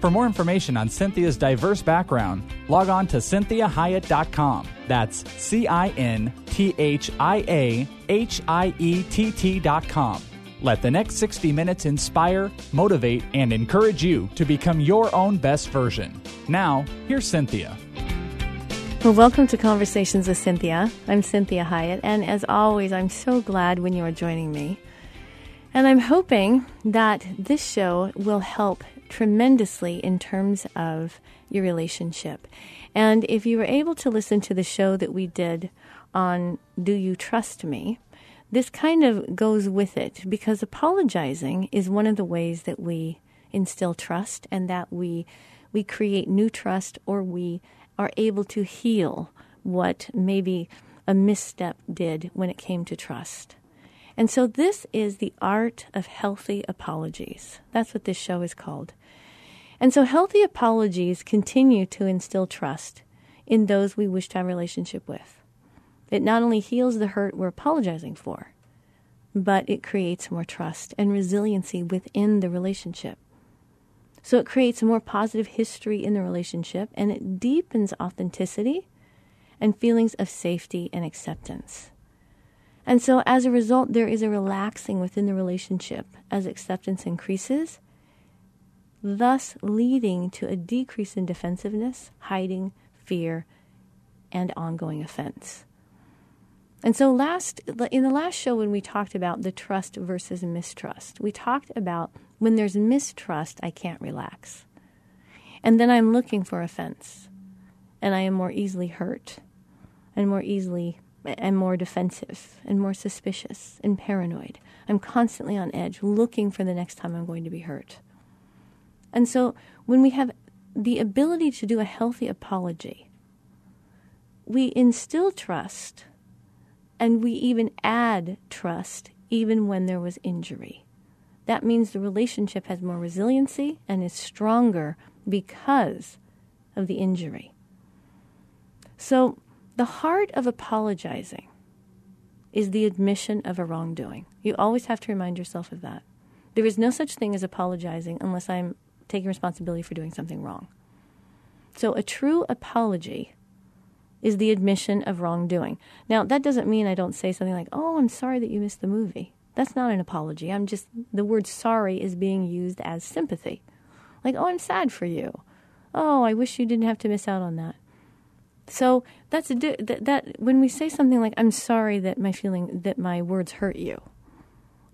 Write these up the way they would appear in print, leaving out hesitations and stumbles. For more information on Cynthia's diverse background, log on to CynthiaHiett.com. That's CINTHIAHIETT.com. Let the next 60 minutes inspire, motivate, and encourage you to become your own best version. Now, here's Cinthia. Well, welcome to Conversations with Cinthia. I'm Cinthia Hiett, and as always, I'm so glad when you are joining me. And I'm hoping that this show will help tremendously in terms of your relationship. And if you were able to listen to the show that we did on Do You Trust Me?, this kind of goes with it, because apologizing is one of the ways that we instill trust and that we create new trust, or we are able to heal what maybe a misstep did when it came to trust. And so this is the art of healthy apologies. That's what this show is called. And so healthy apologies continue to instill trust in those we wish to have a relationship with. It not only heals the hurt we're apologizing for, but it creates more trust and resiliency within the relationship. So it creates a more positive history in the relationship, and it deepens authenticity and feelings of safety and acceptance. And so as a result, there is a relaxing within the relationship as acceptance increases, thus leading to a decrease in defensiveness, hiding, fear, and ongoing offense. And so in the last show, when we talked about the trust versus mistrust, we talked about when there's mistrust, I can't relax. And then I'm looking for offense, and I am more easily hurt, and more defensive, and more suspicious, and paranoid. I'm constantly on edge, looking for the next time I'm going to be hurt. And so when we have the ability to do a healthy apology, we instill trust, and we even add trust even when there was injury. That means the relationship has more resiliency and is stronger because of the injury. So the heart of apologizing is the admission of a wrongdoing. You always have to remind yourself of that. There is no such thing as apologizing unless I'm taking responsibility for doing something wrong. So a true apology is the admission of wrongdoing. Now, that doesn't mean I don't say something like, oh, I'm sorry that you missed the movie. That's not an apology. The word sorry is being used as sympathy. Like, oh, I'm sad for you. Oh, I wish you didn't have to miss out on that. So that when we say something like, I'm sorry that my words hurt you,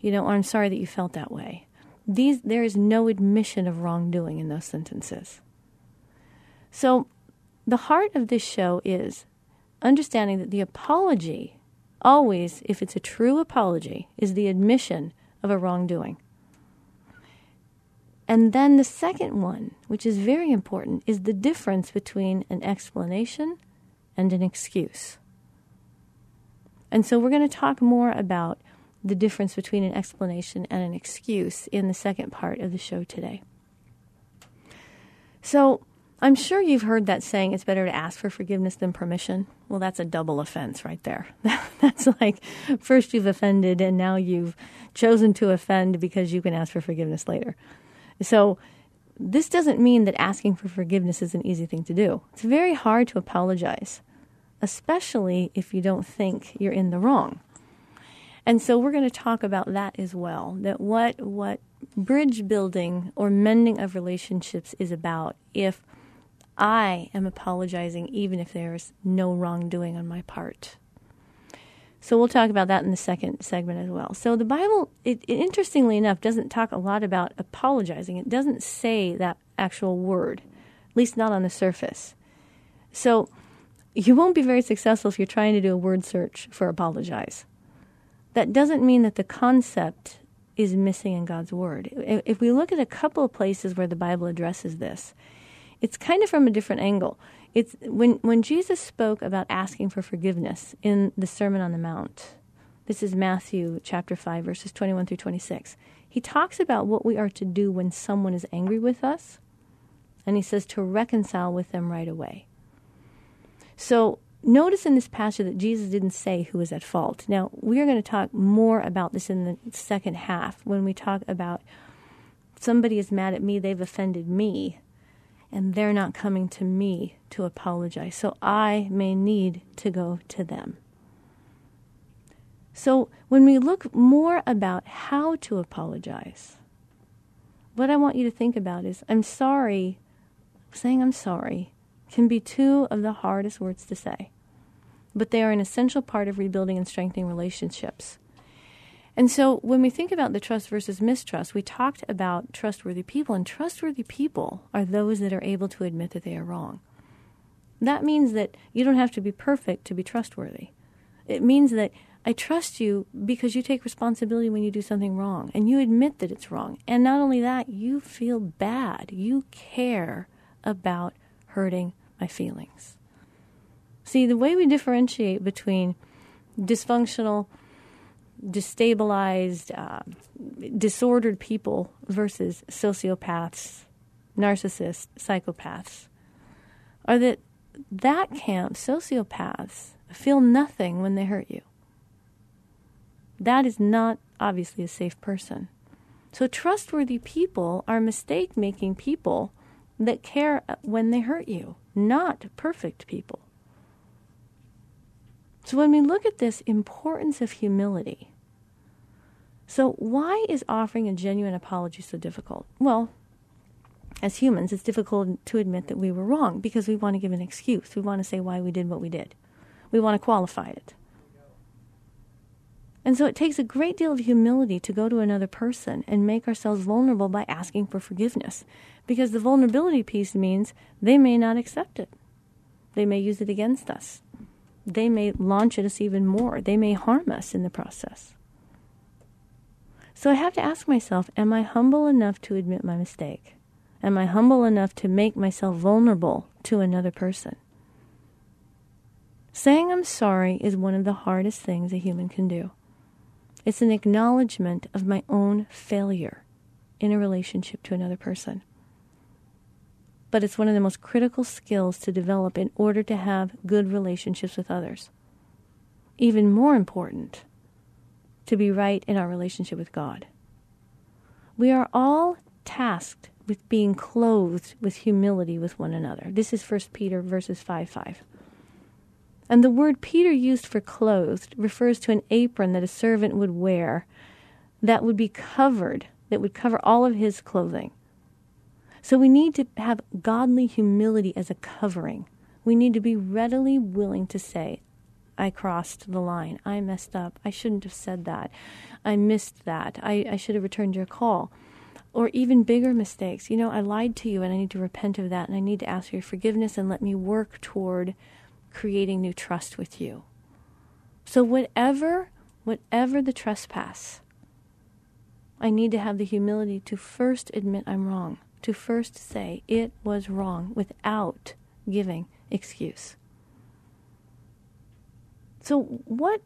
or I'm sorry that you felt that way. There is no admission of wrongdoing in those sentences. So the heart of this show is understanding that the apology always, if it's a true apology, is the admission of a wrongdoing. And then the second one, which is very important, is the difference between an explanation and an excuse. And so we're going to talk more about the difference between an explanation and an excuse in the second part of the show today. So I'm sure you've heard that saying, it's better to ask for forgiveness than permission. Well, that's a double offense right there. That's like, first you've offended, and now you've chosen to offend because you can ask for forgiveness later. So this doesn't mean that asking for forgiveness is an easy thing to do. It's very hard to apologize, especially if you don't think you're in the wrong. And so we're going to talk about that as well, that what bridge building or mending of relationships is about if I am apologizing even if there's no wrongdoing on my part. So we'll talk about that in the second segment as well. So the Bible, it interestingly enough, doesn't talk a lot about apologizing. It doesn't say that actual word, at least not on the surface. So you won't be very successful if you're trying to do a word search for apologize. That doesn't mean that the concept is missing in God's word. If we look at a couple of places where the Bible addresses this, it's kind of from a different angle. It's when Jesus spoke about asking for forgiveness in the Sermon on the Mount, This is Matthew chapter 5, verses 21 through 26. He talks about what we are to do when someone is angry with us, and he says to reconcile with them right away. So notice in this passage that Jesus didn't say who was at fault. Now, we are going to talk more about this in the second half when we talk about somebody is mad at me, they've offended me, and they're not coming to me to apologize. So I may need to go to them. So when we look more about how to apologize, what I want you to think about is, I'm sorry, saying I'm sorry can be two of the hardest words to say, but they are an essential part of rebuilding and strengthening relationships. And so when we think about the trust versus mistrust, we talked about trustworthy people, and trustworthy people are those that are able to admit that they are wrong. That means that you don't have to be perfect to be trustworthy. It means that I trust you because you take responsibility when you do something wrong, and you admit that it's wrong. And not only that, you feel bad. You care about hurting my feelings. See, the way we differentiate between dysfunctional, destabilized, disordered people versus sociopaths, narcissists, psychopaths, are that camp, sociopaths, feel nothing when they hurt you. That is not obviously a safe person. So trustworthy people are mistake-making people that care when they hurt you, not perfect people. So when we look at this importance of humility, so why is offering a genuine apology so difficult? Well, as humans, it's difficult to admit that we were wrong because we want to give an excuse. We want to say why we did what we did. We want to qualify it. And so it takes a great deal of humility to go to another person and make ourselves vulnerable by asking for forgiveness, because the vulnerability piece means they may not accept it. They may use it against us. They may launch at us even more. They may harm us in the process. So I have to ask myself, am I humble enough to admit my mistake? Am I humble enough to make myself vulnerable to another person? Saying I'm sorry is one of the hardest things a human can do. It's an acknowledgement of my own failure in a relationship to another person. But it's one of the most critical skills to develop in order to have good relationships with others. Even more important, to be right in our relationship with God. We are all tasked with being clothed with humility with one another. This is 1 Peter verses 5:5. And the word Peter used for clothed refers to an apron that a servant would wear that would be covered, that would cover all of his clothing. So we need to have godly humility as a covering. We need to be readily willing to say, I crossed the line. I messed up. I shouldn't have said that. I missed that. I should have returned your call. Or even bigger mistakes. You know, I lied to you and I need to repent of that, and I need to ask for your forgiveness and let me work toward creating new trust with you. So whatever the trespass, I need to have the humility to first admit I'm wrong, to first say it was wrong without giving excuse. So what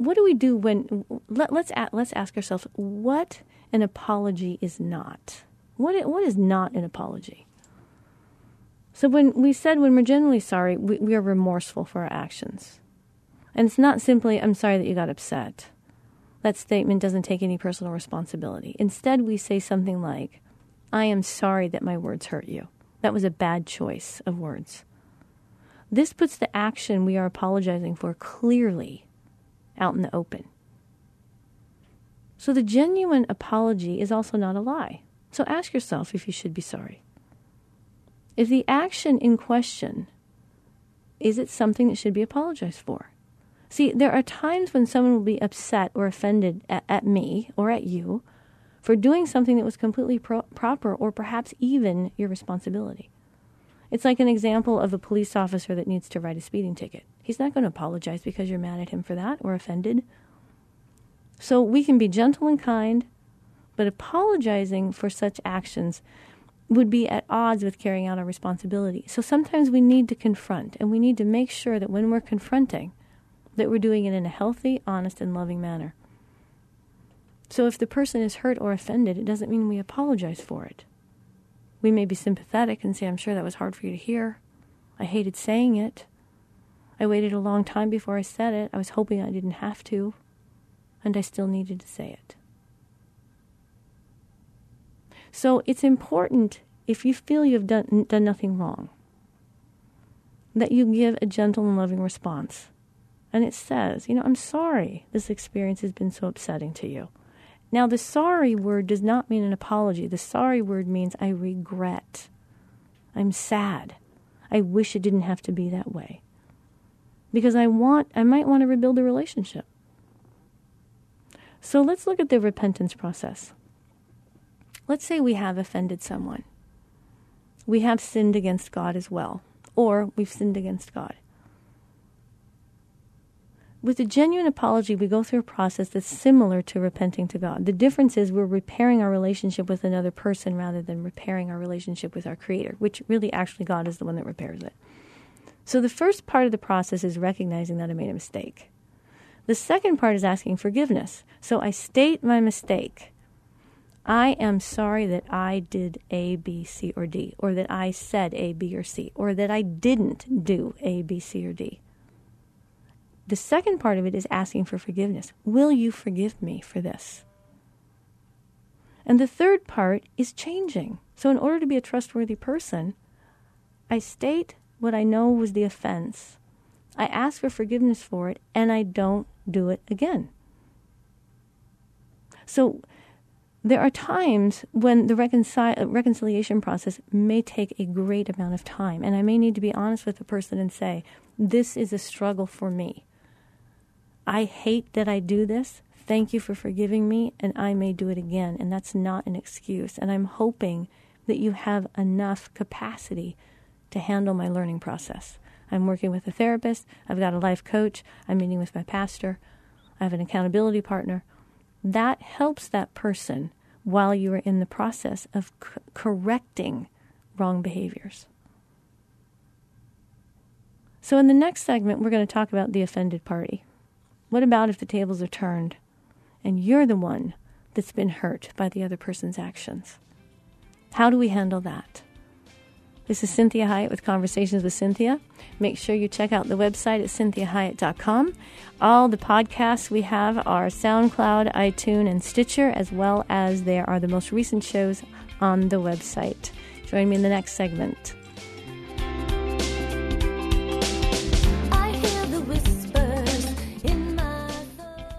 do we do when, let's ask ourselves what an apology is not. What is not an apology? So when we're generally sorry, we are remorseful for our actions. And it's not simply, I'm sorry that you got upset. That statement doesn't take any personal responsibility. Instead, we say something like, I am sorry that my words hurt you. That was a bad choice of words. This puts the action we are apologizing for clearly out in the open. So the genuine apology is also not a lie. So ask yourself if you should be sorry. If the action in question, is it something that should be apologized for? See, there are times when someone will be upset or offended at me or at you for doing something that was completely proper or perhaps even your responsibility. It's like an example of a police officer that needs to write a speeding ticket. He's not going to apologize because you're mad at him for that or offended. So we can be gentle and kind, but apologizing for such actions would be at odds with carrying out our responsibility. So sometimes we need to confront, and we need to make sure that when we're confronting, that we're doing it in a healthy, honest, and loving manner. So if the person is hurt or offended, it doesn't mean we apologize for it. We may be sympathetic and say, I'm sure that was hard for you to hear. I hated saying it. I waited a long time before I said it. I was hoping I didn't have to, and I still needed to say it. So it's important, if you feel you've done nothing wrong, that you give a gentle and loving response. And it says, I'm sorry this experience has been so upsetting to you. Now, the sorry word does not mean an apology. The sorry word means I regret. I'm sad. I wish it didn't have to be that way. Because I might want to rebuild the relationship. So let's look at the repentance process. Let's say we have offended someone. We have sinned against God as well, or we've sinned against God. With a genuine apology, we go through a process that's similar to repenting to God. The difference is we're repairing our relationship with another person rather than repairing our relationship with our Creator, which really actually God is the one that repairs it. So the first part of the process is recognizing that I made a mistake. The second part is asking forgiveness. So I state my mistake. I am sorry that I did A, B, C, or D, or that I said A, B, or C, or that I didn't do A, B, C, or D. The second part of it is asking for forgiveness. Will you forgive me for this? And the third part is changing. So in order to be a trustworthy person, I state what I know was the offense. I ask for forgiveness for it, and I don't do it again. So there are times when the reconciliation process may take a great amount of time, and I may need to be honest with the person and say, this is a struggle for me. I hate that I do this. Thank you for forgiving me, and I may do it again, and that's not an excuse. And I'm hoping that you have enough capacity to handle my learning process. I'm working with a therapist. I've got a life coach. I'm meeting with my pastor. I have an accountability partner. That helps that person while you are in the process of correcting wrong behaviors. So in the next segment, we're going to talk about the offended party. What about if the tables are turned and you're the one that's been hurt by the other person's actions? How do we handle that? This is Cinthia Hiett with Conversations with Cinthia. Make sure you check out the website at CynthiaHiett.com. All the podcasts we have are SoundCloud, iTunes, and Stitcher, as well as there are the most recent shows on the website. Join me in the next segment. I hear the whispers in my throat.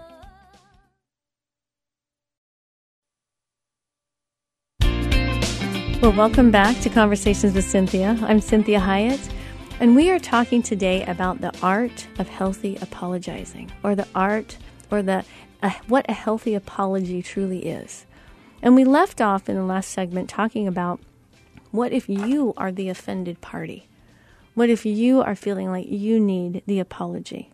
Well, welcome back to Conversations with Cinthia. I'm Cinthia Hiett. And we are talking today about the art of healthy apologizing, or the art, or the what a healthy apology truly is. And we left off in the last segment talking about what if you are the offended party? What if you are feeling like you need the apology?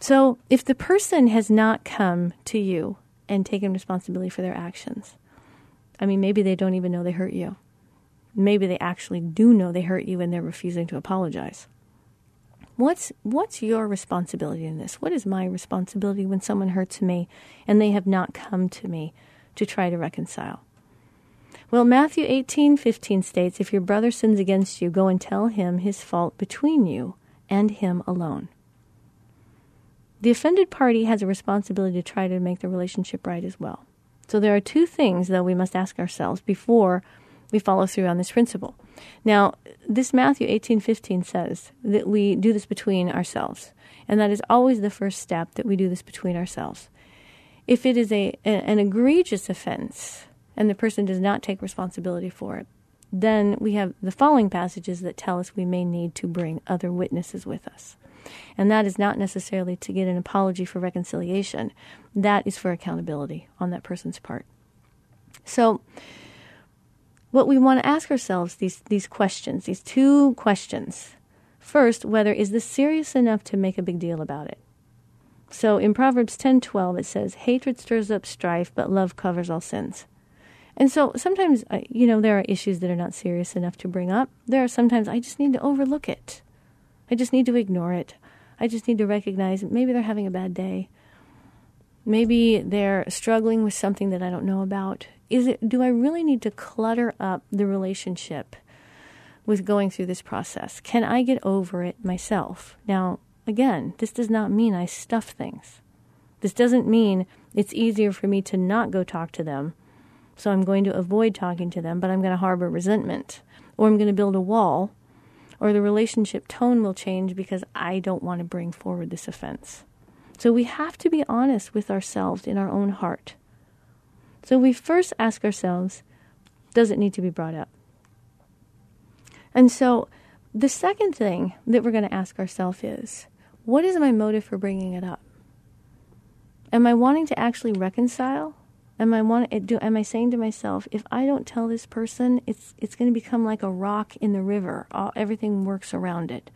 So if the person has not come to you and taken responsibility for their actions, maybe they don't even know they hurt you. Maybe they actually do know they hurt you and they're refusing to apologize. What's your responsibility in this? What is my responsibility when someone hurts me and they have not come to me to try to reconcile? Well, Matthew 18:15 states, if your brother sins against you, go and tell him his fault between you and him alone. The offended party has a responsibility to try to make the relationship right as well. So there are two things, though, we must ask ourselves before we follow through on this principle. Now, this Matthew 18:15 says that we do this between ourselves, and that is always the first step, that we do this between ourselves. If it is an egregious offense and the person does not take responsibility for it, then we have the following passages that tell us we may need to bring other witnesses with us. And that is not necessarily to get an apology for reconciliation. That is for accountability on that person's part. So what we want to ask ourselves, these questions, these two questions. First, whether is this serious enough to make a big deal about it? So in Proverbs 10:12, it says, hatred stirs up strife, but love covers all sins. And so sometimes, there are issues that are not serious enough to bring up. There are sometimes I just need to overlook it. I just need to ignore it. I just need to recognize maybe they're having a bad day. Maybe they're struggling with something that I don't know about. Do I really need to clutter up the relationship with going through this process? Can I get over it myself? Now, again, this does not mean I stuff things. This doesn't mean it's easier for me to not go talk to them, so I'm going to avoid talking to them, but I'm going to harbor resentment, or I'm going to build a wall, or the relationship tone will change because I don't want to bring forward this offense. So we have to be honest with ourselves in our own heart. So we first ask ourselves, does it need to be brought up? And so the second thing that we're going to ask ourselves is, what is my motive for bringing it up? Am I wanting to actually reconcile? Am I saying to myself, if I don't tell this person, it's going to become like a rock in the river. Everything works around it.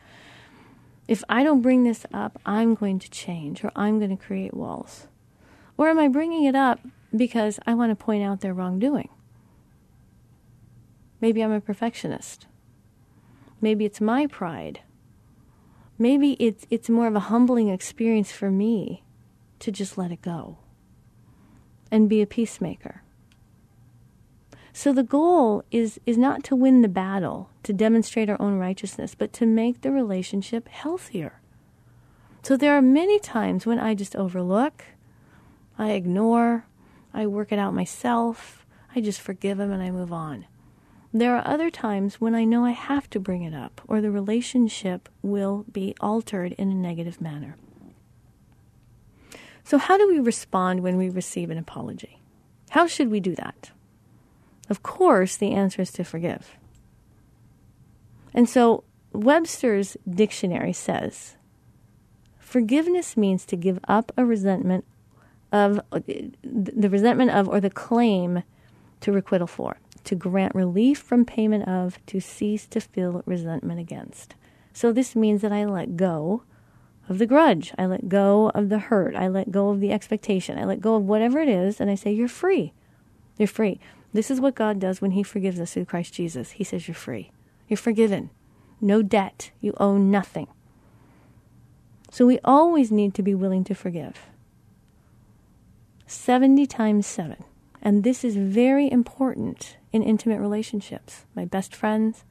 If I don't bring this up, I'm going to change, or I'm going to create walls. Or am I bringing it up because I want to point out their wrongdoing? Maybe I'm a perfectionist. Maybe it's my pride. Maybe it's more of a humbling experience for me to just let it go and be a peacemaker. So the goal is not to win the battle, to demonstrate our own righteousness, but to make the relationship healthier. So there are many times when I just overlook, I ignore, I work it out myself, I just forgive him and I move on. There are other times when I know I have to bring it up, or the relationship will be altered in a negative manner. So how do we respond when we receive an apology? How should we do that? Of course, the answer is to forgive. And so Webster's dictionary says, forgiveness means to give up a resentment of, the resentment of, or the claim to requital for, to grant relief from payment of, to cease to feel resentment against. So this means that I let go of the grudge. I let go of the hurt. I let go of the expectation. I let go of whatever it is, and I say, you're free. You're free. This is what God does when he forgives us through Christ Jesus. He says, you're free. You're forgiven. No debt. You owe nothing. So we always need to be willing to forgive. 70 times 7. And this is very important in intimate relationships. My best friends,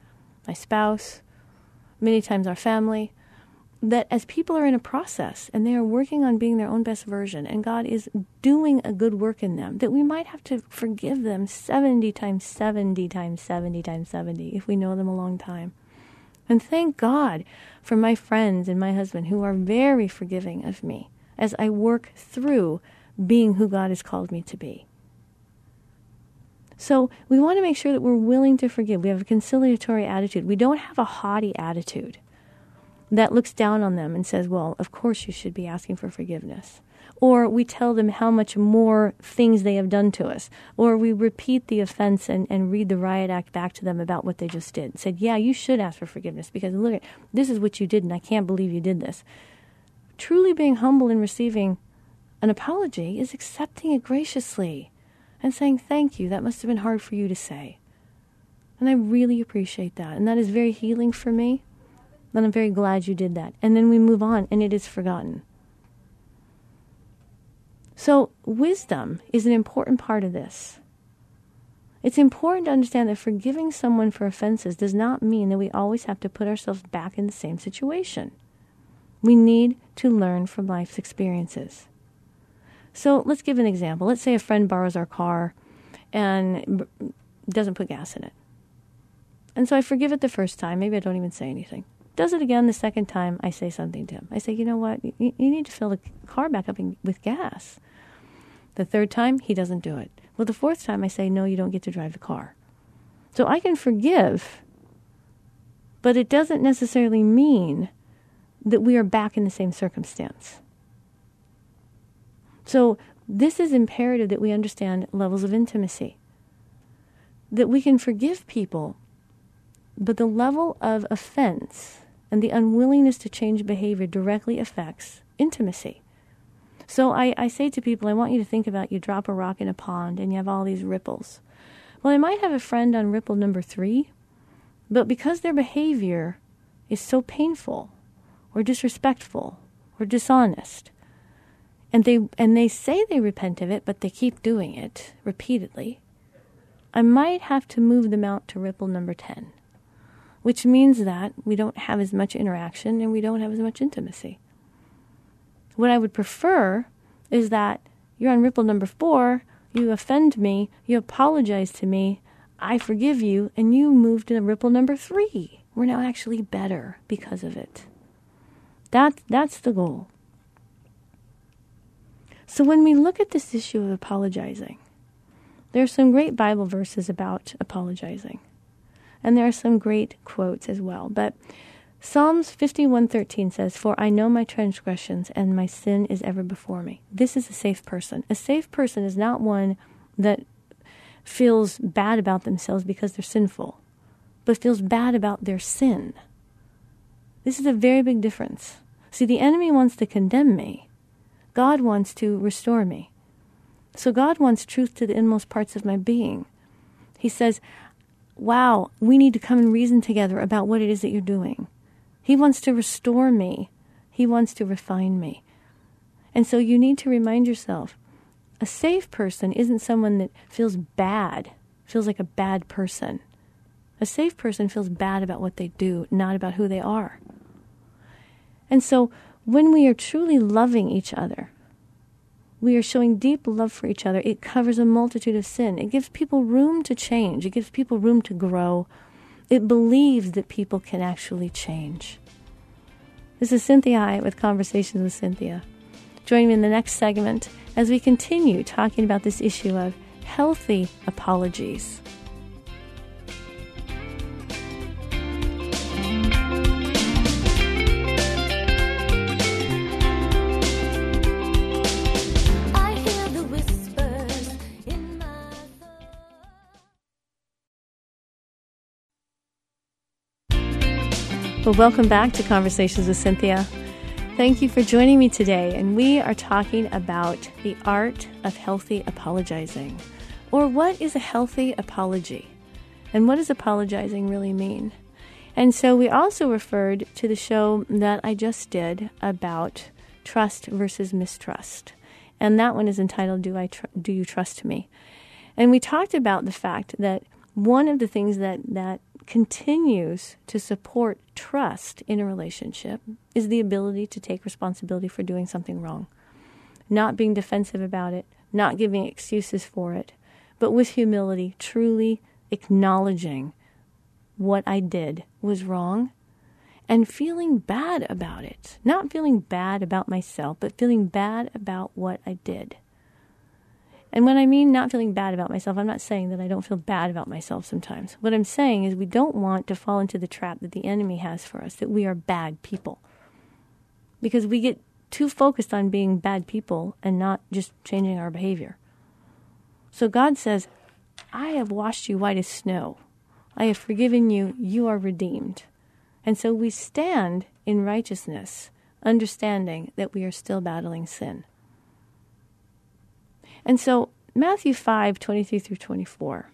my spouse, many times our family. That as people are in a process and they are working on being their own best version, and God is doing a good work in them, that we might have to forgive them 70 times 70 times 70 times 70 if we know them a long time. And thank God for my friends and my husband who are very forgiving of me as I work through being who God has called me to be. So we want to make sure that we're willing to forgive. We have a conciliatory attitude. We don't have a haughty attitude that looks down on them and says, well, of course you should be asking for forgiveness. Or we tell them how much more things they have done to us. Or we repeat the offense and read the riot act back to them about what they just did. Said, yeah, you should ask for forgiveness because look, this is what you did and I can't believe you did this. Truly being humble in receiving an apology is accepting it graciously and saying, thank you, that must have been hard for you to say. And I really appreciate that. And that is very healing for me. Then I'm very glad you did that. And then we move on, and it is forgotten. So wisdom is an important part of this. It's important to understand that forgiving someone for offenses does not mean that we always have to put ourselves back in the same situation. We need to learn from life's experiences. So let's give an example. Let's say a friend borrows our car and doesn't put gas in it. And so I forgive it the first time. Maybe I don't even say anything. Does it again the second time, I say something to him. I say, you know what, you need to fill the car back up with gas. The third time, he doesn't do it. Well, the fourth time, I say, no, you don't get to drive the car. So I can forgive, but it doesn't necessarily mean that we are back in the same circumstance. So this is imperative that we understand levels of intimacy, that we can forgive people, but the level of offense and the unwillingness to change behavior directly affects intimacy. So I say to people, I want you to think about you drop a rock in a pond and you have all these ripples. Well, I might have a friend on ripple number 3, but because their behavior is so painful or disrespectful or dishonest. And they say they repent of it, but they keep doing it repeatedly. I might have to move them out to ripple number 10, which means that we don't have as much interaction and we don't have as much intimacy. What I would prefer is that you're on ripple number 4, you offend me, you apologize to me, I forgive you, and you move to ripple number 3. We're now actually better because of it. That's the goal. So when we look at this issue of apologizing, there are some great Bible verses about apologizing. And there are some great quotes as well. But Psalms 51:13 says, "For I know my transgressions, and my sin is ever before me." This is a safe person. A safe person is not one that feels bad about themselves because they're sinful, but feels bad about their sin. This is a very big difference. See, the enemy wants to condemn me. God wants to restore me. So God wants truth to the inmost parts of my being. He says, wow, we need to come and reason together about what it is that you're doing. He wants to restore me. He wants to refine me. And so you need to remind yourself, a safe person isn't someone that feels bad, feels like a bad person. A safe person feels bad about what they do, not about who they are. And so when we are truly loving each other, we are showing deep love for each other. It covers a multitude of sin. It gives people room to change. It gives people room to grow. It believes that people can actually change. This is Cinthia Hiett with Conversations with Cinthia. Join me in the next segment as we continue talking about this issue of healthy apologies. Well, welcome back to Conversations with Cinthia. Thank you for joining me today, and we are talking about the art of healthy apologizing, or what is a healthy apology, and what does apologizing really mean? And so we also referred to the show that I just did about trust versus mistrust, and that one is entitled, Do You Trust Me? And we talked about the fact that one of the things that continues to support trust in a relationship is the ability to take responsibility for doing something wrong, not being defensive about it, not giving excuses for it, but with humility, truly acknowledging what I did was wrong and feeling bad about it, not feeling bad about myself, but feeling bad about what I did. And when I mean not feeling bad about myself, I'm not saying that I don't feel bad about myself sometimes. What I'm saying is we don't want to fall into the trap that the enemy has for us, that we are bad people. Because we get too focused on being bad people and not just changing our behavior. So God says, I have washed you white as snow. I have forgiven you. You are redeemed. And so we stand in righteousness, understanding that we are still battling sin. And so Matthew 5:23 through 24,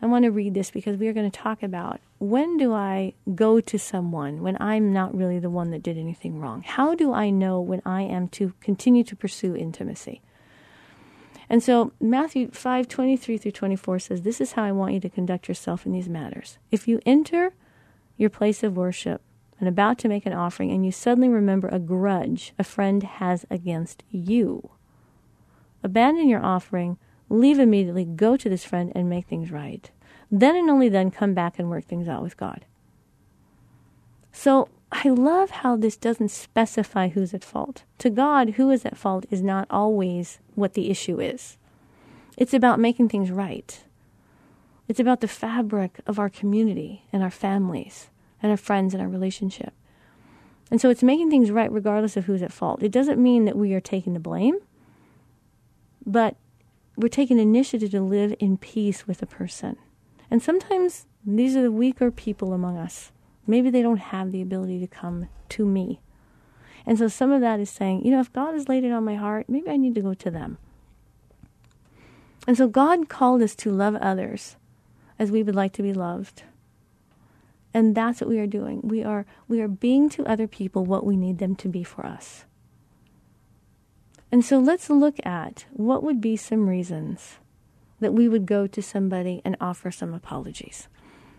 I want to read this because we are going to talk about when do I go to someone when I'm not really the one that did anything wrong? How do I know when I am to continue to pursue intimacy? And so Matthew 5:23 through 24 says, this is how I want you to conduct yourself in these matters. If you enter your place of worship and about to make an offering and you suddenly remember a grudge a friend has against you, abandon your offering, leave immediately, go to this friend and make things right. Then and only then come back and work things out with God. So I love how this doesn't specify who's at fault. To God, who is at fault is not always what the issue is. It's about making things right. It's about the fabric of our community and our families and our friends and our relationship. And so it's making things right regardless of who's at fault. It doesn't mean that we are taking the blame. But we're taking initiative to live in peace with a person. And sometimes these are the weaker people among us. Maybe they don't have the ability to come to me. And so some of that is saying, if God has laid it on my heart, maybe I need to go to them. And so God called us to love others as we would like to be loved. And that's what we are doing. We are being to other people what we need them to be for us. And so let's look at what would be some reasons that we would go to somebody and offer some apologies.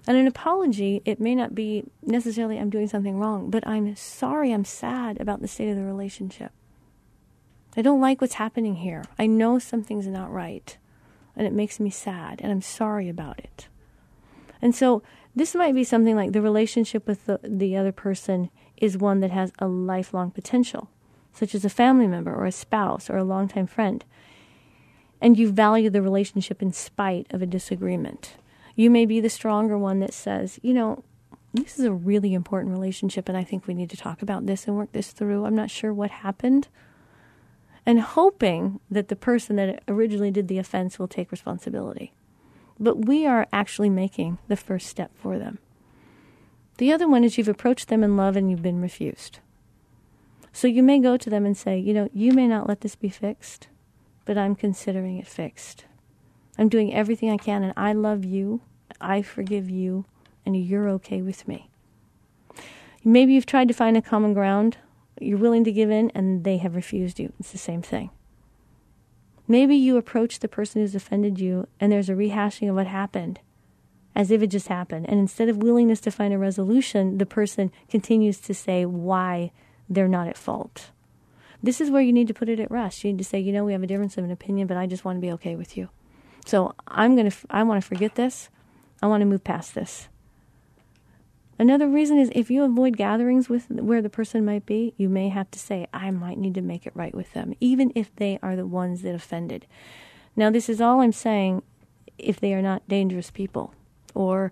And an apology, it may not be necessarily I'm doing something wrong, but I'm sorry, I'm sad about the state of the relationship. I don't like what's happening here. I know something's not right, and it makes me sad, and I'm sorry about it. And so this might be something like the relationship with the other person is one that has a lifelong potential, such as a family member or a spouse or a longtime friend, and you value the relationship in spite of a disagreement. You may be the stronger one that says, you know, this is a really important relationship, and I think we need to talk about this and work this through. I'm not sure what happened. And hoping that the person that originally did the offense will take responsibility. But we are actually making the first step for them. The other one is you've approached them in love and you've been refused. So you may go to them and say, you know, you may not let this be fixed, but I'm considering it fixed. I'm doing everything I can, and I love you, I forgive you, and you're okay with me. Maybe you've tried to find a common ground, you're willing to give in, and they have refused you. It's the same thing. Maybe you approach the person who's offended you, and there's a rehashing of what happened, as if it just happened. And instead of willingness to find a resolution, the person continues to say why they're not at fault. This is where you need to put it at rest. You need to say, you know, we have a difference of an opinion, but I just want to be okay with you. So I want to forget this. I want to move past this. Another reason is if you avoid gatherings with where the person might be, you may have to say, I might need to make it right with them, even if they are the ones that offended. Now, this is all I'm saying if they are not dangerous people or,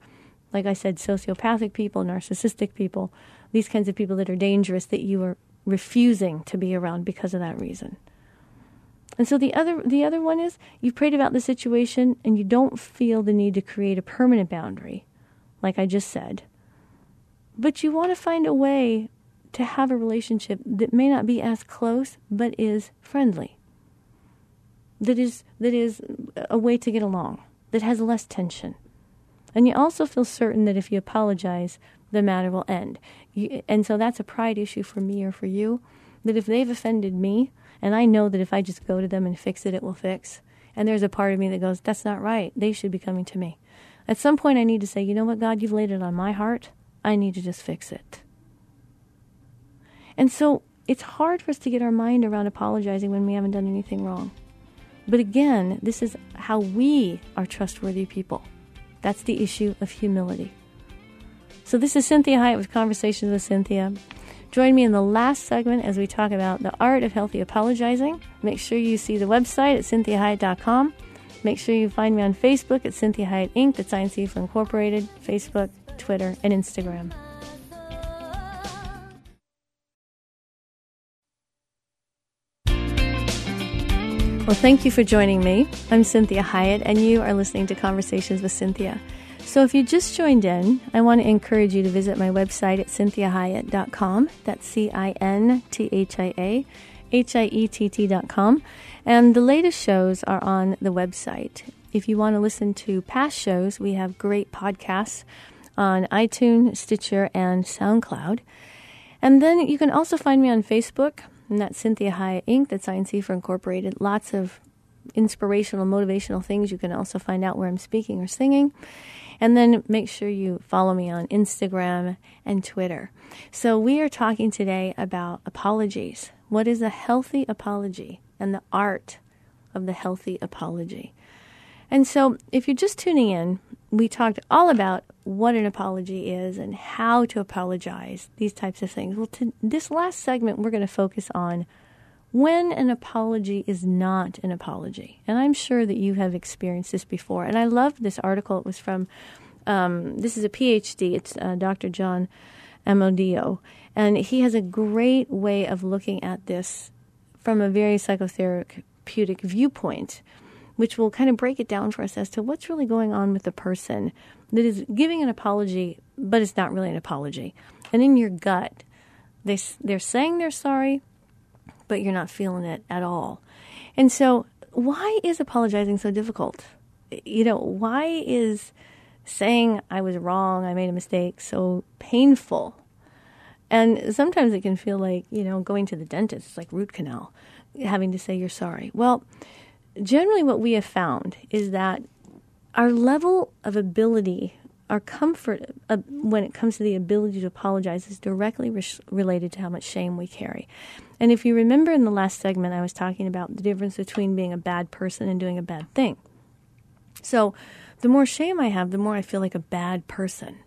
like I said, sociopathic people, narcissistic people, these kinds of people that are dangerous that you are refusing to be around because of that reason. And so the other one is you've prayed about the situation and you don't feel the need to create a permanent boundary, like I just said. But you want to find a way to have a relationship that may not be as close but is friendly, that is a way to get along, that has less tension. And you also feel certain that if you apologize, the matter will end. And so that's a pride issue for me or for you, that if they've offended me, and I know that if I just go to them and fix it, it will fix. And there's a part of me that goes, that's not right. They should be coming to me. At some point, I need to say, you know what, God, you've laid it on my heart. I need to just fix it. And so it's hard for us to get our mind around apologizing when we haven't done anything wrong. But again, this is how we are trustworthy people. That's the issue of humility. So this is Cinthia Hiett with Conversations with Cinthia. Join me in the last segment as we talk about the art of healthy apologizing. Make sure you see the website at CynthiaHiett.com. Make sure you find me on Facebook at Cinthia Hiett Inc., that's INCF Incorporated, Facebook, Twitter, and Instagram. Well, thank you for joining me. I'm Cinthia Hiett, and you are listening to Conversations with Cinthia. So if you just joined in, I want to encourage you to visit my website at CynthiaHiett.com. That's CynthiaHiett.com. And the latest shows are on the website. If you want to listen to past shows, we have great podcasts on iTunes, Stitcher, and SoundCloud. And then you can also find me on Facebook, and that's Cinthia Hiett Inc., that's INC for Incorporated. Lots of inspirational, motivational things. You can also find out where I'm speaking or singing. And then make sure you follow me on Instagram and Twitter. So we are talking today about apologies. What is a healthy apology and the art of the healthy apology? And so if you're just tuning in, we talked all about what an apology is and how to apologize, these types of things. Well, to this last segment, we're going to focus on when an apology is not an apology. And I'm sure that you have experienced this before. And I love this article. It was from, this is a PhD. It's Dr. John Amodio. And he has a great way of looking at this from a very psychotherapeutic viewpoint, which will kind of break it down for us as to what's really going on with the person that is giving an apology, but it's not really an apology. And in your gut, they're saying they're sorry, but you're not feeling it at all. And so why is apologizing so difficult? You know, why is saying I was wrong, I made a mistake so painful? And sometimes it can feel like, you know, going to the dentist, it's like root canal. having to say you're sorry? Well, generally what we have found is that our level of ability, our comfort when it comes to the ability to apologize is directly related to how much shame we carry. And if you remember in the last segment, I was talking about the difference between being a bad person and doing a bad thing. So the more shame I have, the more I feel like a bad person,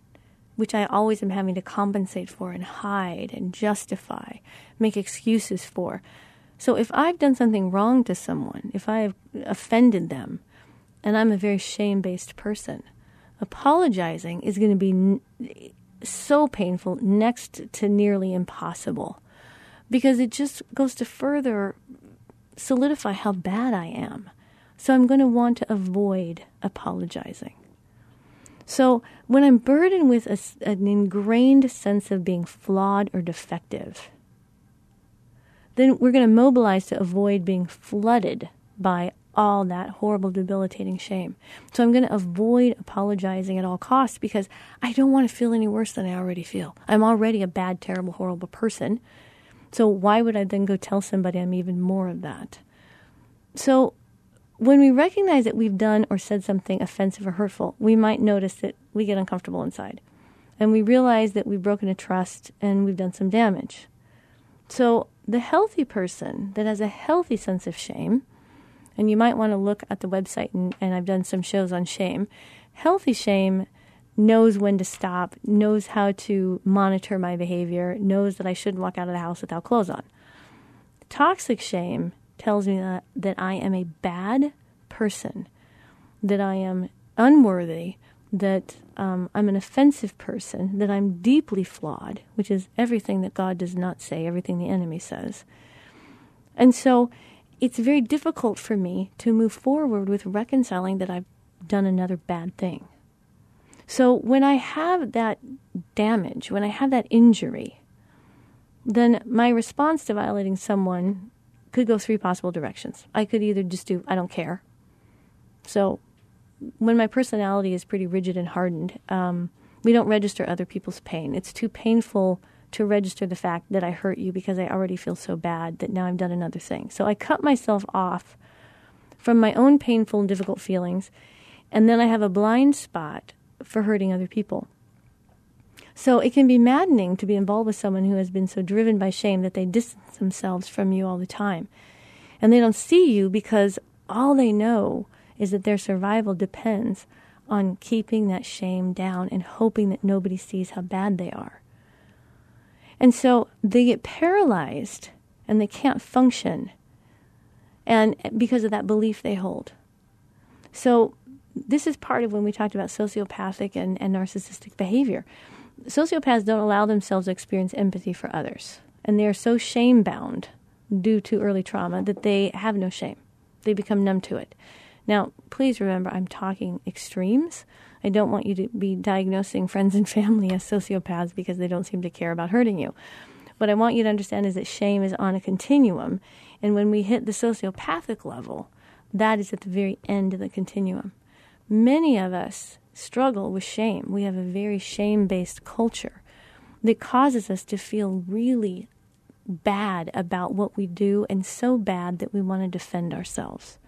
which I always am having to compensate for and hide and justify, make excuses for. So if I've done something wrong to someone, if I have offended them, and I'm a very shame-based person, apologizing is going to be so painful, next to nearly impossible, because it just goes to further solidify how bad I am. So I'm going to want to avoid apologizing. So when I'm burdened with an ingrained sense of being flawed or defective, then we're going to mobilize to avoid being flooded by all that horrible, debilitating shame. So I'm going to avoid apologizing at all costs because I don't want to feel any worse than I already feel. I'm already a bad, terrible, horrible person. So why would I then go tell somebody I'm even more of that? So when we recognize that we've done or said something offensive or hurtful, we might notice that we get uncomfortable inside. And we realize that we've broken a trust and we've done some damage. So the healthy person that has a healthy sense of shame, and you might want to look at the website, and I've done some shows on shame. Healthy shame knows when to stop, knows how to monitor my behavior, knows that I shouldn't walk out of the house without clothes on. Toxic shame tells me that I am a bad person, that I am unworthy, that I'm an offensive person, that I'm deeply flawed, which is everything that God does not say, everything the enemy says. And so it's very difficult for me to move forward with reconciling that I've done another bad thing. So when I have that damage, when I have that injury, then my response to violating someone could go three possible directions. I could either just do, I don't care. So when my personality is pretty rigid and hardened, we don't register other people's pain. It's too painful to register the fact that I hurt you because I already feel so bad that now I've done another thing. So I cut myself off from my own painful and difficult feelings, and then I have a blind spot for hurting other people. So it can be maddening to be involved with someone who has been so driven by shame that they distance themselves from you all the time. And they don't see you because all they know is that their survival depends on keeping that shame down and hoping that nobody sees how bad they are. And so they get paralyzed and they can't function, and because of that belief they hold. So this is part of when we talked about sociopathic and narcissistic behavior. Sociopaths don't allow themselves to experience empathy for others, and they are so shame-bound due to early trauma that they have no shame. They become numb to it. Now, please remember, I'm talking extremes. I don't want you to be diagnosing friends and family as sociopaths because they don't seem to care about hurting you. What I want you to understand is that shame is on a continuum, and when we hit the sociopathic level, that is at the very end of the continuum. Many of us struggle with shame. We have a very shame-based culture that causes us to feel really bad about what we do, and so bad that we want to defend ourselves.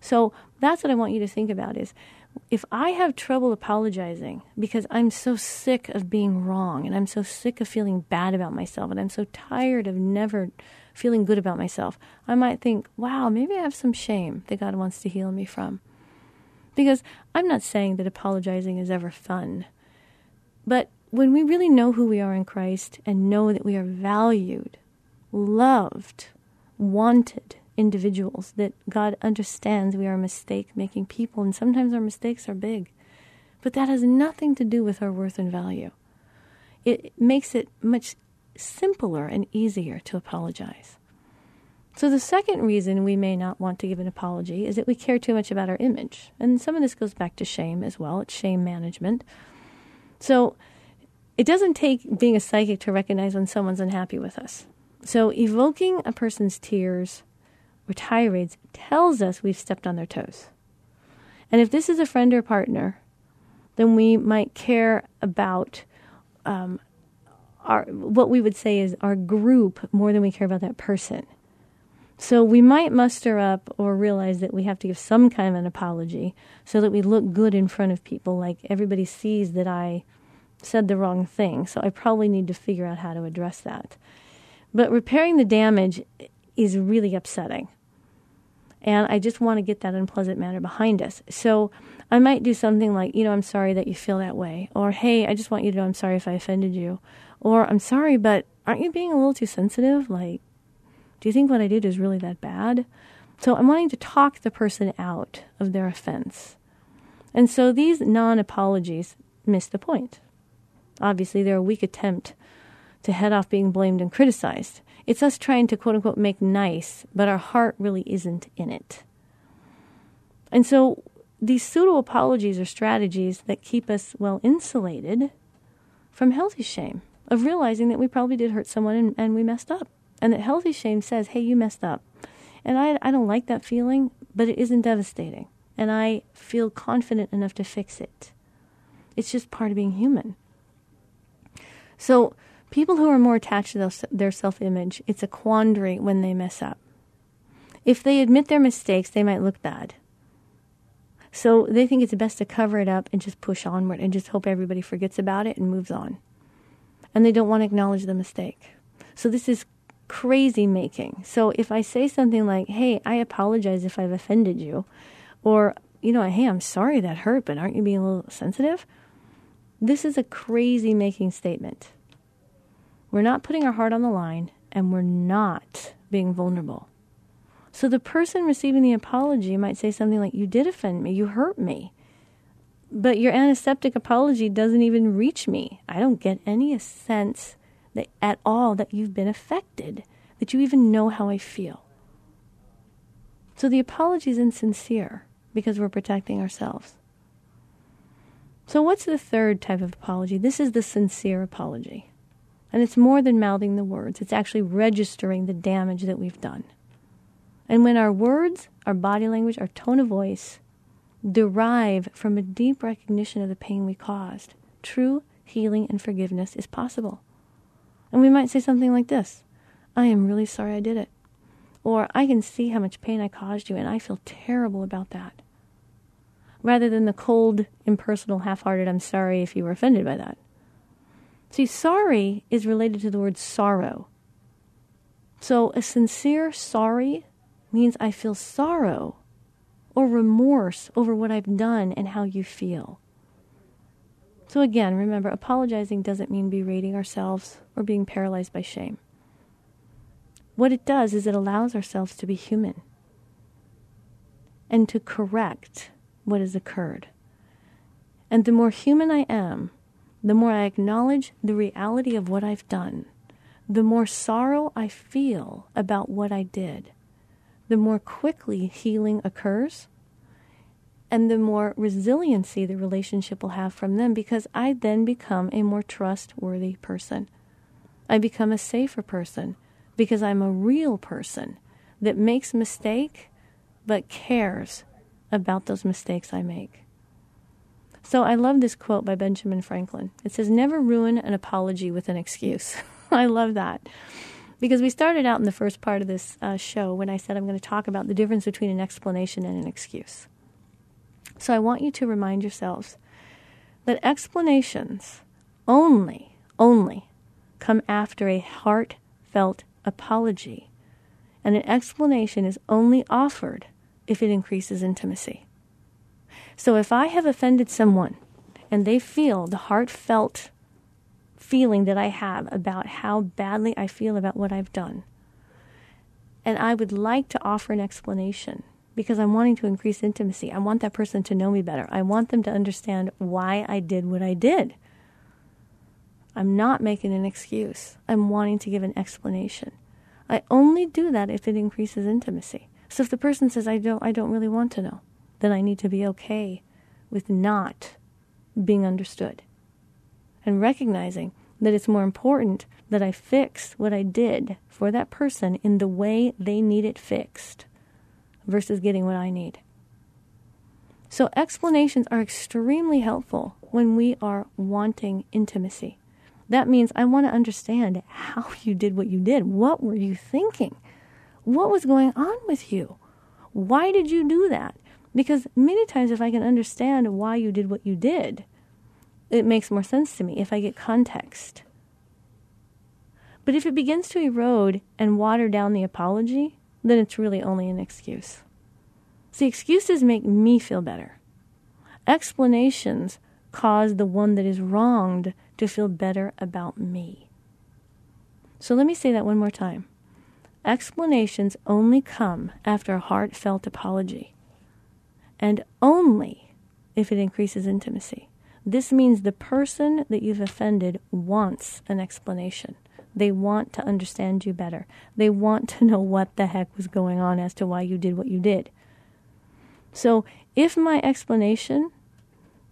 So that's what I want you to think about is, if I have trouble apologizing because I'm so sick of being wrong, and I'm so sick of feeling bad about myself, and I'm so tired of never feeling good about myself, I might think, wow, maybe I have some shame that God wants to heal me from. Because I'm not saying that apologizing is ever fun. But when we really know who we are in Christ and know that we are valued, loved, wanted individuals, that God understands we are mistake-making people, and sometimes our mistakes are big. But that has nothing to do with our worth and value. It makes it much simpler and easier to apologize. So the second reason we may not want to give an apology is that we care too much about our image. And some of this goes back to shame as well. It's shame management. So it doesn't take being a psychic to recognize when someone's unhappy with us. So evoking a person's tears or tirades tells us we've stepped on their toes. And if this is a friend or partner, then we might care about what we would say is our group more than we care about that person. So we might muster up or realize that we have to give some kind of an apology so that we look good in front of people, like everybody sees that I said the wrong thing. So I probably need to figure out how to address that. But repairing the damage is really upsetting. And I just want to get that unpleasant matter behind us. So I might do something like, I'm sorry that you feel that way. Or, hey, I just want you to know I'm sorry if I offended you. Or, I'm sorry, but aren't you being a little too sensitive? Like, do you think what I did is really that bad? So I'm wanting to talk the person out of their offense. And so these non-apologies miss the point. Obviously, they're a weak attempt to head off being blamed and criticized. It's us trying to, quote-unquote, make nice, but our heart really isn't in it. And so these pseudo-apologies are strategies that keep us well insulated from healthy shame, of realizing that we probably did hurt someone and we messed up. And that healthy shame says, hey, you messed up. And I don't like that feeling, but it isn't devastating. And I feel confident enough to fix it. It's just part of being human. So people who are more attached to their self-image, it's a quandary when they mess up. If they admit their mistakes, they might look bad. So they think it's best to cover it up and just push onward and just hope everybody forgets about it and moves on. And they don't want to acknowledge the mistake. So this is crazy making. So if I say something like, hey, I apologize if I've offended you, or, hey, I'm sorry that hurt, but aren't you being a little sensitive? This is a crazy making statement. We're not putting our heart on the line, and we're not being vulnerable. So the person receiving the apology might say something like, you did offend me, you hurt me, but your antiseptic apology doesn't even reach me. I don't get any sense that at all that you've been affected, that you even know how I feel. So the apology is insincere because we're protecting ourselves. So what's the third type of apology? This is the sincere apology. And it's more than mouthing the words. It's actually registering the damage that we've done. And when our words, our body language, our tone of voice derive from a deep recognition of the pain we caused, true healing and forgiveness is possible. And we might say something like this, I am really sorry I did it. Or I can see how much pain I caused you and I feel terrible about that. Rather than the cold, impersonal, half-hearted, I'm sorry if you were offended by that. See, sorry is related to the word sorrow. So a sincere sorry means I feel sorrow or remorse over what I've done and how you feel. So again, remember, apologizing doesn't mean berating ourselves or being paralyzed by shame. What it does is it allows ourselves to be human and to correct what has occurred. And the more human I am, the more I acknowledge the reality of what I've done, the more sorrow I feel about what I did, the more quickly healing occurs, and the more resiliency the relationship will have from them, because I then become a more trustworthy person. I become a safer person because I'm a real person that makes mistake but cares about those mistakes I make. So I love this quote by Benjamin Franklin. It says, never ruin an apology with an excuse. I love that. Because we started out in the first part of this show when I said I'm going to talk about the difference between an explanation and an excuse. So I want you to remind yourselves that explanations only come after a heartfelt apology. And an explanation is only offered if it increases intimacy. So if I have offended someone and they feel the heartfelt feeling that I have about how badly I feel about what I've done, and I would like to offer an explanation because I'm wanting to increase intimacy. I want that person to know me better. I want them to understand why I did what I did. I'm not making an excuse. I'm wanting to give an explanation. I only do that if it increases intimacy. So if the person says, I don't really want to know, then I need to be okay with not being understood and recognizing that it's more important that I fix what I did for that person in the way they need it fixed versus getting what I need. So explanations are extremely helpful when we are wanting intimacy. That means I want to understand how you did what you did. What were you thinking? What was going on with you? Why did you do that? Because many times if I can understand why you did what you did, it makes more sense to me if I get context. But if it begins to erode and water down the apology, then it's really only an excuse. See, excuses make me feel better. Explanations cause the one that is wronged to feel better about me. So let me say that one more time. Explanations only come after a heartfelt apology, and only if it increases intimacy. This means the person that you've offended wants an explanation. They want to understand you better. They want to know what the heck was going on as to why you did what you did. So if my explanation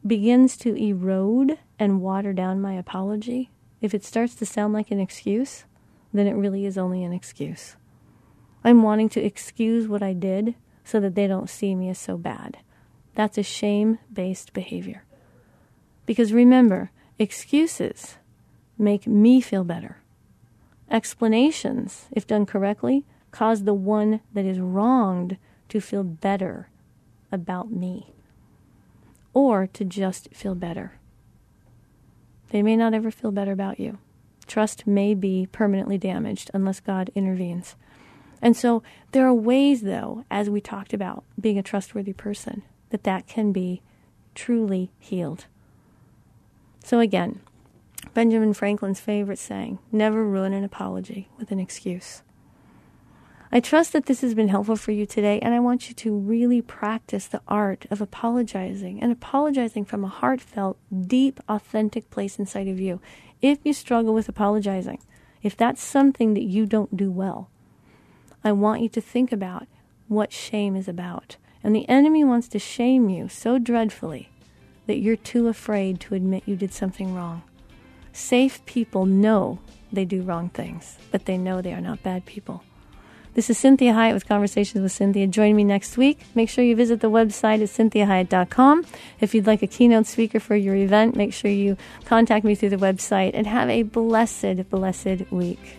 begins to erode and water down my apology, if it starts to sound like an excuse, then it really is only an excuse. I'm wanting to excuse what I did so that they don't see me as so bad. That's a shame-based behavior. Because remember, excuses make me feel better. Explanations, if done correctly, cause the one that is wronged to feel better about me, or to just feel better. They may not ever feel better about you. Trust may be permanently damaged unless God intervenes. And so there are ways, though, as we talked about, being a trustworthy person, that can be truly healed. So again, Benjamin Franklin's favorite saying, never ruin an apology with an excuse. I trust that this has been helpful for you today, and I want you to really practice the art of apologizing, and apologizing from a heartfelt, deep, authentic place inside of you. If you struggle with apologizing, if that's something that you don't do well, I want you to think about what shame is about. And the enemy wants to shame you so dreadfully that you're too afraid to admit you did something wrong. Safe people know they do wrong things, but they know they are not bad people. This is Cinthia Hiett with Conversations with Cinthia. Join me next week. Make sure you visit the website at cynthiahiett.com. If you'd like a keynote speaker for your event, make sure you contact me through the website, and have a blessed, blessed week.